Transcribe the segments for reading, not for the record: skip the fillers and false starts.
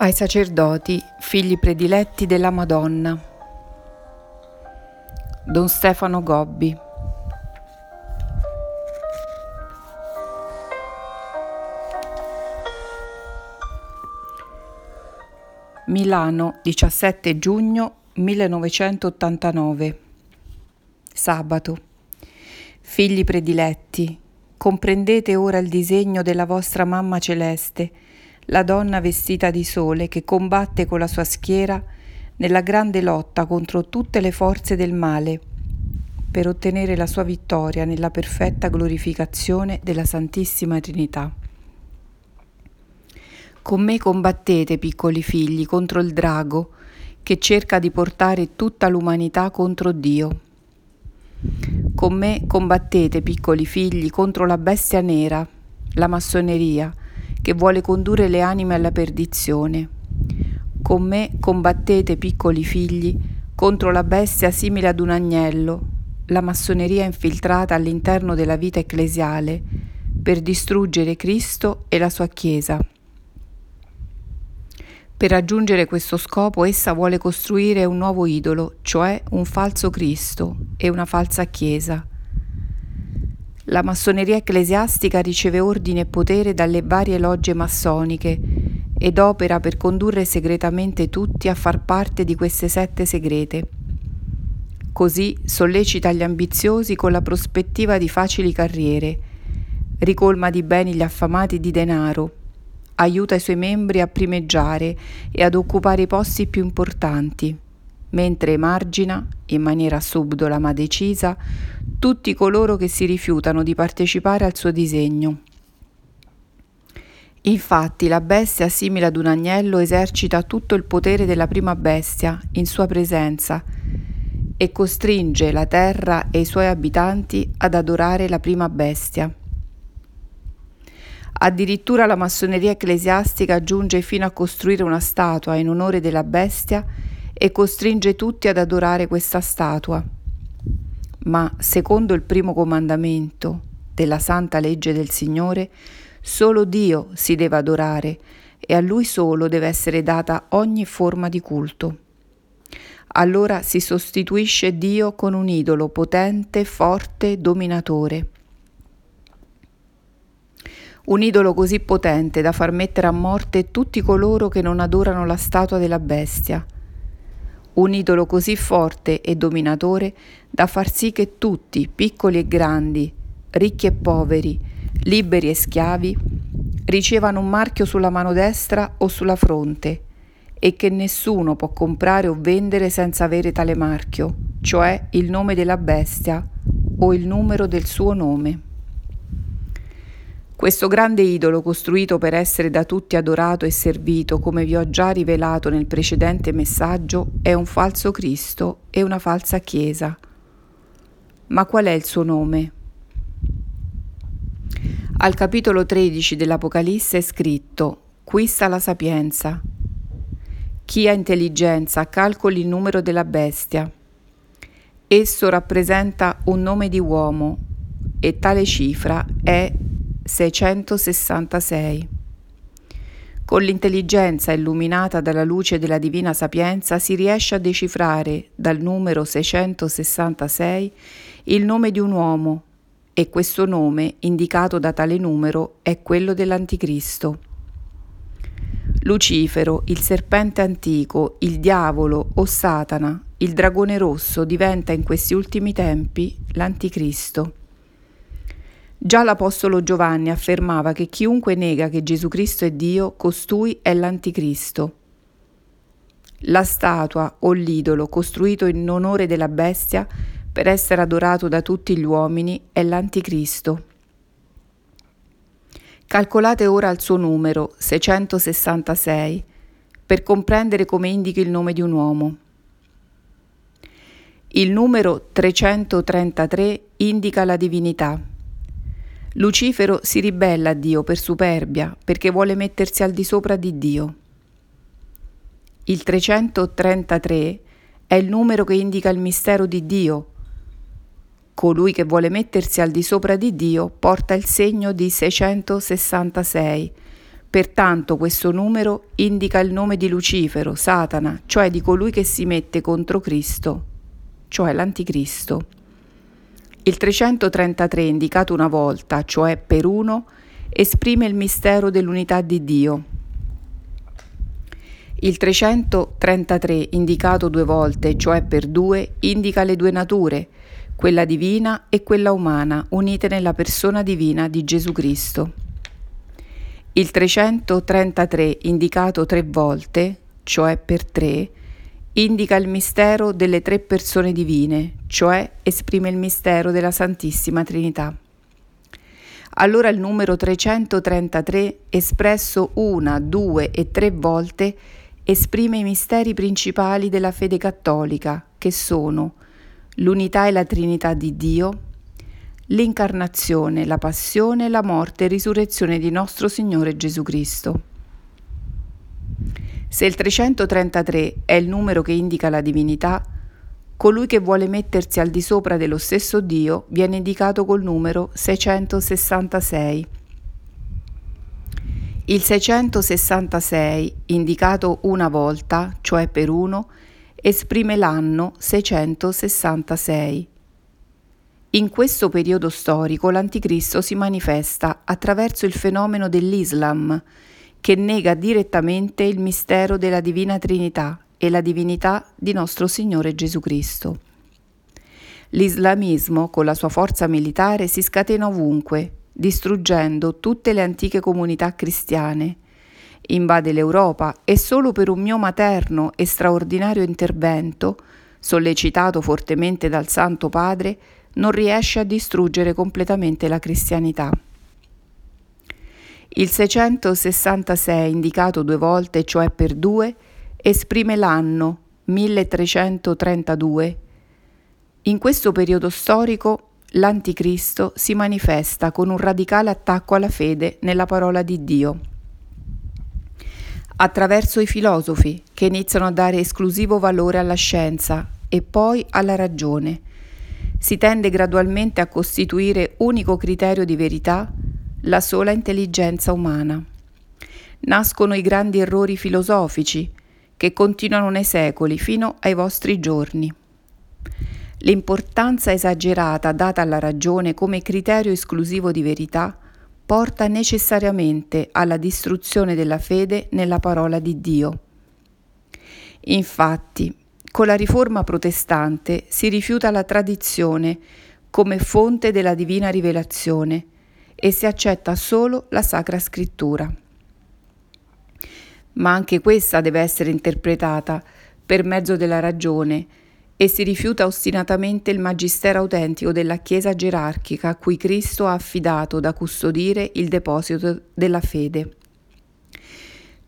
Ai sacerdoti, figli prediletti della Madonna. Don Stefano Gobbi. Milano, 17 giugno 1989. Sabato. Figli prediletti, comprendete ora il disegno della vostra mamma celeste, la donna vestita di sole che combatte con la sua schiera nella grande lotta contro tutte le forze del male per ottenere la sua vittoria nella perfetta glorificazione della Santissima Trinità. Con me combattete, piccoli figli, contro il drago che cerca di portare tutta l'umanità contro Dio. Con me combattete, piccoli figli, contro la bestia nera, la massoneria, che vuole condurre le anime alla perdizione. Con me combattete, piccoli figli, contro la bestia simile ad un agnello, la massoneria infiltrata all'interno della vita ecclesiale per distruggere Cristo e la sua Chiesa. Per raggiungere questo scopo essa vuole costruire un nuovo idolo, cioè un falso Cristo e una falsa Chiesa. La massoneria ecclesiastica riceve ordine e potere dalle varie logge massoniche ed opera per condurre segretamente tutti a far parte di queste sette segrete. Così sollecita gli ambiziosi con la prospettiva di facili carriere, ricolma di beni gli affamati di denaro, aiuta i suoi membri a primeggiare e ad occupare i posti più importanti, mentre emargina, in maniera subdola ma decisa, tutti coloro che si rifiutano di partecipare al suo disegno. Infatti la bestia simile ad un agnello esercita tutto il potere della prima bestia in sua presenza e costringe la terra e i suoi abitanti ad adorare la prima bestia. Addirittura la massoneria ecclesiastica giunge fino a costruire una statua in onore della bestia e costringe tutti ad adorare questa statua. Ma, secondo il primo comandamento della santa legge del Signore, solo Dio si deve adorare e a Lui solo deve essere data ogni forma di culto. Allora si sostituisce Dio con un idolo potente, forte, dominatore. Un idolo così potente da far mettere a morte tutti coloro che non adorano la statua della bestia. Un idolo così forte e dominatore da far sì che tutti, piccoli e grandi, ricchi e poveri, liberi e schiavi, ricevano un marchio sulla mano destra o sulla fronte e che nessuno può comprare o vendere senza avere tale marchio, cioè il nome della bestia o il numero del suo nome. Questo grande idolo, costruito per essere da tutti adorato e servito, come vi ho già rivelato nel precedente messaggio, è un falso Cristo e una falsa Chiesa. Ma qual è il suo nome? Al capitolo 13 dell'Apocalisse è scritto: «Qui sta la sapienza. Chi ha intelligenza calcoli il numero della bestia. Esso rappresenta un nome di uomo e tale cifra è 666. Con l'intelligenza illuminata dalla luce della divina sapienza si riesce a decifrare dal numero 666 il nome di un uomo e questo nome indicato da tale numero è quello dell'Anticristo. Lucifero, il serpente antico, il diavolo o Satana, il dragone rosso diventa in questi ultimi tempi l'Anticristo. Già l'Apostolo Giovanni affermava che chiunque nega che Gesù Cristo è Dio, costui è l'Anticristo. La statua o l'idolo costruito in onore della bestia per essere adorato da tutti gli uomini è l'Anticristo. Calcolate ora il suo numero, 666, per comprendere come indichi il nome di un uomo. Il numero 333 indica la divinità. Lucifero si ribella a Dio per superbia, perché vuole mettersi al di sopra di Dio. Il 333 è il numero che indica il mistero di Dio. Colui che vuole mettersi al di sopra di Dio porta il segno di 666, Pertanto questo numero indica il nome di Lucifero, Satana, cioè di colui che si mette contro Cristo, cioè l'Anticristo. Il 333, indicato una volta, cioè per uno, esprime il mistero dell'unità di Dio. Il 333, indicato due volte, cioè per due, indica le due nature, quella divina e quella umana, unite nella persona divina di Gesù Cristo. Il 333, indicato tre volte, cioè per tre, indica il mistero delle tre persone divine, cioè esprime il mistero della Santissima Trinità. Allora il numero 333, espresso una, due e tre volte, esprime i misteri principali della fede cattolica, che sono l'unità e la Trinità di Dio, l'incarnazione, la passione, la morte e risurrezione di nostro Signore Gesù Cristo. Se il 333 è il numero che indica la divinità, colui che vuole mettersi al di sopra dello stesso Dio viene indicato col numero 666. Il 666, indicato una volta, cioè per uno, esprime l'anno 666. In questo periodo storico l'Anticristo si manifesta attraverso il fenomeno dell'Islam, che nega direttamente il mistero della Divina Trinità e la divinità di nostro Signore Gesù Cristo. L'islamismo, con la sua forza militare, si scatena ovunque, distruggendo tutte le antiche comunità cristiane. Invade l'Europa e solo per un mio materno e straordinario intervento, sollecitato fortemente dal Santo Padre, non riesce a distruggere completamente la cristianità. Il 666, indicato due volte, cioè per due, esprime l'anno 1332. In questo periodo storico l'Anticristo si manifesta con un radicale attacco alla fede nella parola di Dio, attraverso i filosofi che iniziano a dare esclusivo valore alla scienza e poi alla ragione. Si tende gradualmente a costituire unico criterio di verità la sola intelligenza umana. Nascono i grandi errori filosofici che continuano nei secoli fino ai vostri giorni. L'importanza esagerata data alla ragione come criterio esclusivo di verità porta necessariamente alla distruzione della fede nella parola di Dio. Infatti, con la riforma protestante si rifiuta la tradizione come fonte della divina rivelazione e si accetta solo la Sacra Scrittura. Ma anche questa deve essere interpretata per mezzo della ragione e si rifiuta ostinatamente il magistero autentico della Chiesa gerarchica a cui Cristo ha affidato da custodire il deposito della fede.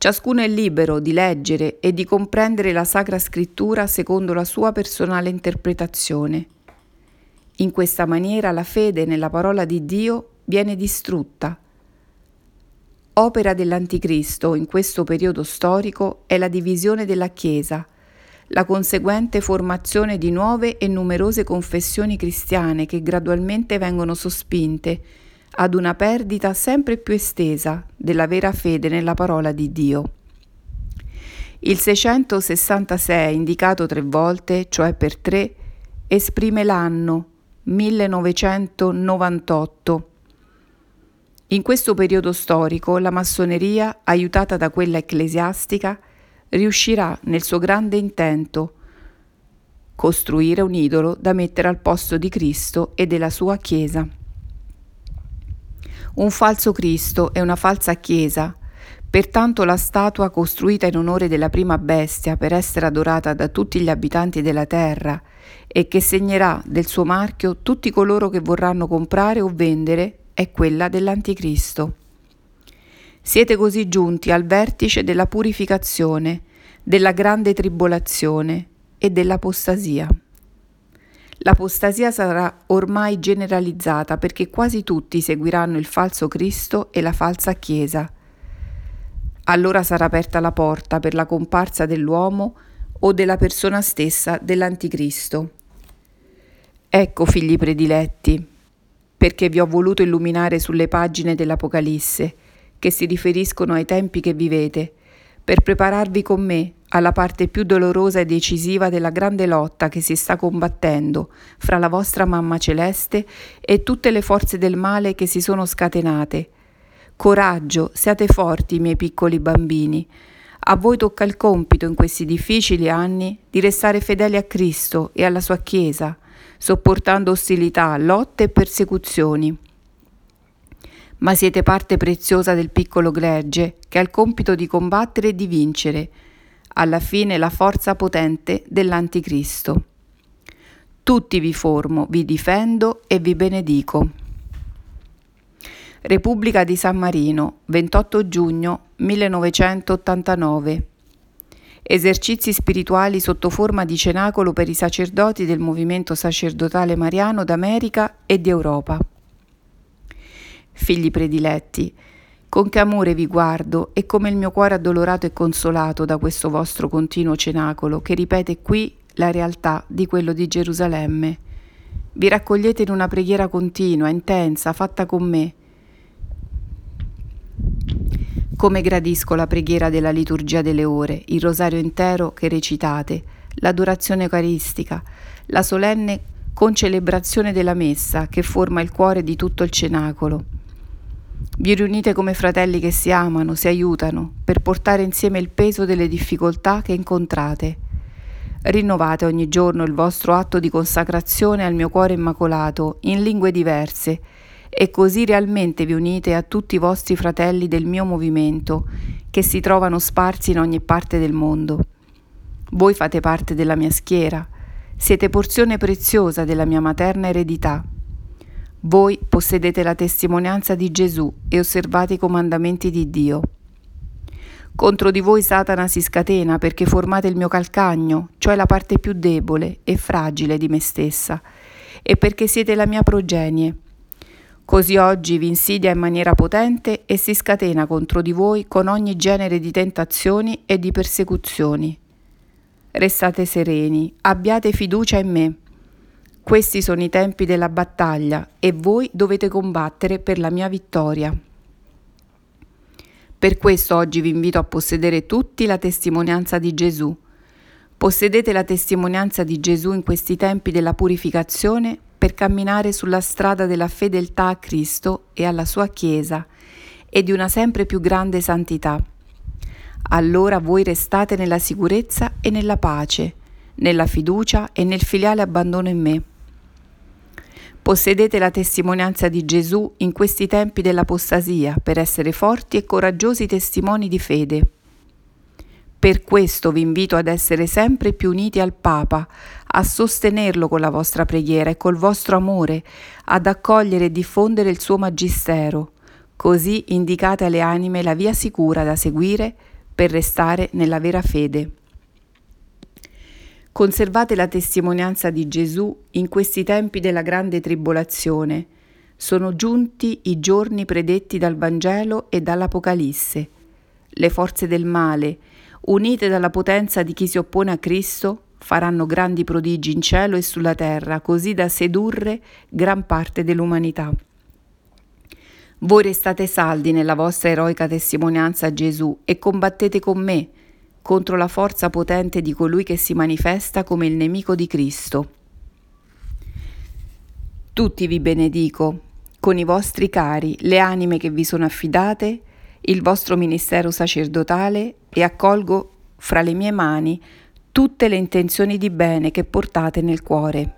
Ciascuno è libero di leggere e di comprendere la Sacra Scrittura secondo la sua personale interpretazione. In questa maniera la fede nella parola di Dio viene distrutta. Opera dell'Anticristo in questo periodo storico è la divisione della Chiesa, la conseguente formazione di nuove e numerose confessioni cristiane che gradualmente vengono sospinte ad una perdita sempre più estesa della vera fede nella parola di Dio. Il 666, indicato tre volte, cioè per tre, esprime l'anno 1998. In questo periodo storico la massoneria, aiutata da quella ecclesiastica, riuscirà nel suo grande intento costruire un idolo da mettere al posto di Cristo e della sua Chiesa. Un falso Cristo e una falsa Chiesa, pertanto la statua costruita in onore della prima bestia per essere adorata da tutti gli abitanti della terra e che segnerà del suo marchio tutti coloro che vorranno comprare o vendere è quella dell'Anticristo. Siete così giunti al vertice della purificazione, della grande tribolazione e dell'apostasia. L'apostasia sarà ormai generalizzata perché quasi tutti seguiranno il falso Cristo e la falsa Chiesa. Allora sarà aperta la porta per la comparsa dell'uomo o della persona stessa dell'Anticristo. Ecco, figli prediletti, perché vi ho voluto illuminare sulle pagine dell'Apocalisse, che si riferiscono ai tempi che vivete, per prepararvi con me alla parte più dolorosa e decisiva della grande lotta che si sta combattendo fra la vostra Mamma Celeste e tutte le forze del male che si sono scatenate. Coraggio, siate forti, miei piccoli bambini. A voi tocca il compito in questi difficili anni di restare fedeli a Cristo e alla sua Chiesa, sopportando ostilità, lotte e persecuzioni. Ma siete parte preziosa del piccolo gregge che ha il compito di combattere e di vincere, alla fine la forza potente dell'Anticristo. Tutti vi formo, vi difendo e vi benedico. Repubblica di San Marino, 28 giugno 1989. Esercizi spirituali sotto forma di cenacolo per i sacerdoti del Movimento Sacerdotale Mariano d'America e di Europa. Figli prediletti, con che amore vi guardo e come il mio cuore addolorato è consolato da questo vostro continuo cenacolo che ripete qui la realtà di quello di Gerusalemme. Vi raccogliete in una preghiera continua, intensa, fatta con me. Come gradisco la preghiera della liturgia delle ore, il rosario intero che recitate, l'adorazione eucaristica, la solenne concelebrazione della messa che forma il cuore di tutto il cenacolo. Vi riunite come fratelli che si amano, si aiutano, per portare insieme il peso delle difficoltà che incontrate. Rinnovate ogni giorno il vostro atto di consacrazione al mio cuore immacolato, in lingue diverse, e così realmente vi unite a tutti i vostri fratelli del mio movimento, che si trovano sparsi in ogni parte del mondo. Voi fate parte della mia schiera, siete porzione preziosa della mia materna eredità. Voi possedete la testimonianza di Gesù e osservate i comandamenti di Dio. Contro di voi Satana si scatena perché formate il mio calcagno, cioè la parte più debole e fragile di me stessa, e perché siete la mia progenie. Così oggi vi insidia in maniera potente e si scatena contro di voi con ogni genere di tentazioni e di persecuzioni. Restate sereni, abbiate fiducia in me. Questi sono i tempi della battaglia e voi dovete combattere per la mia vittoria. Per questo oggi vi invito a possedere tutti la testimonianza di Gesù. Possedete la testimonianza di Gesù in questi tempi della purificazione per camminare sulla strada della fedeltà a Cristo e alla sua Chiesa e di una sempre più grande santità. Allora voi restate nella sicurezza e nella pace, nella fiducia e nel filiale abbandono in me. Possedete la testimonianza di Gesù in questi tempi dell'apostasia per essere forti e coraggiosi testimoni di fede. Per questo vi invito ad essere sempre più uniti al Papa, a sostenerlo con la vostra preghiera e col vostro amore, ad accogliere e diffondere il suo magistero. Così indicate alle anime la via sicura da seguire per restare nella vera fede. Conservate la testimonianza di Gesù in questi tempi della grande tribolazione. Sono giunti i giorni predetti dal Vangelo e dall'Apocalisse. Le forze del male, unite dalla potenza di chi si oppone a Cristo, faranno grandi prodigi in cielo e sulla terra, così da sedurre gran parte dell'umanità. Voi restate saldi nella vostra eroica testimonianza a Gesù e combattete con me contro la forza potente di colui che si manifesta come il nemico di Cristo. Tutti vi benedico, con i vostri cari, le anime che vi sono affidate, il vostro ministero sacerdotale, e accolgo fra le mie mani tutte le intenzioni di bene che portate nel cuore.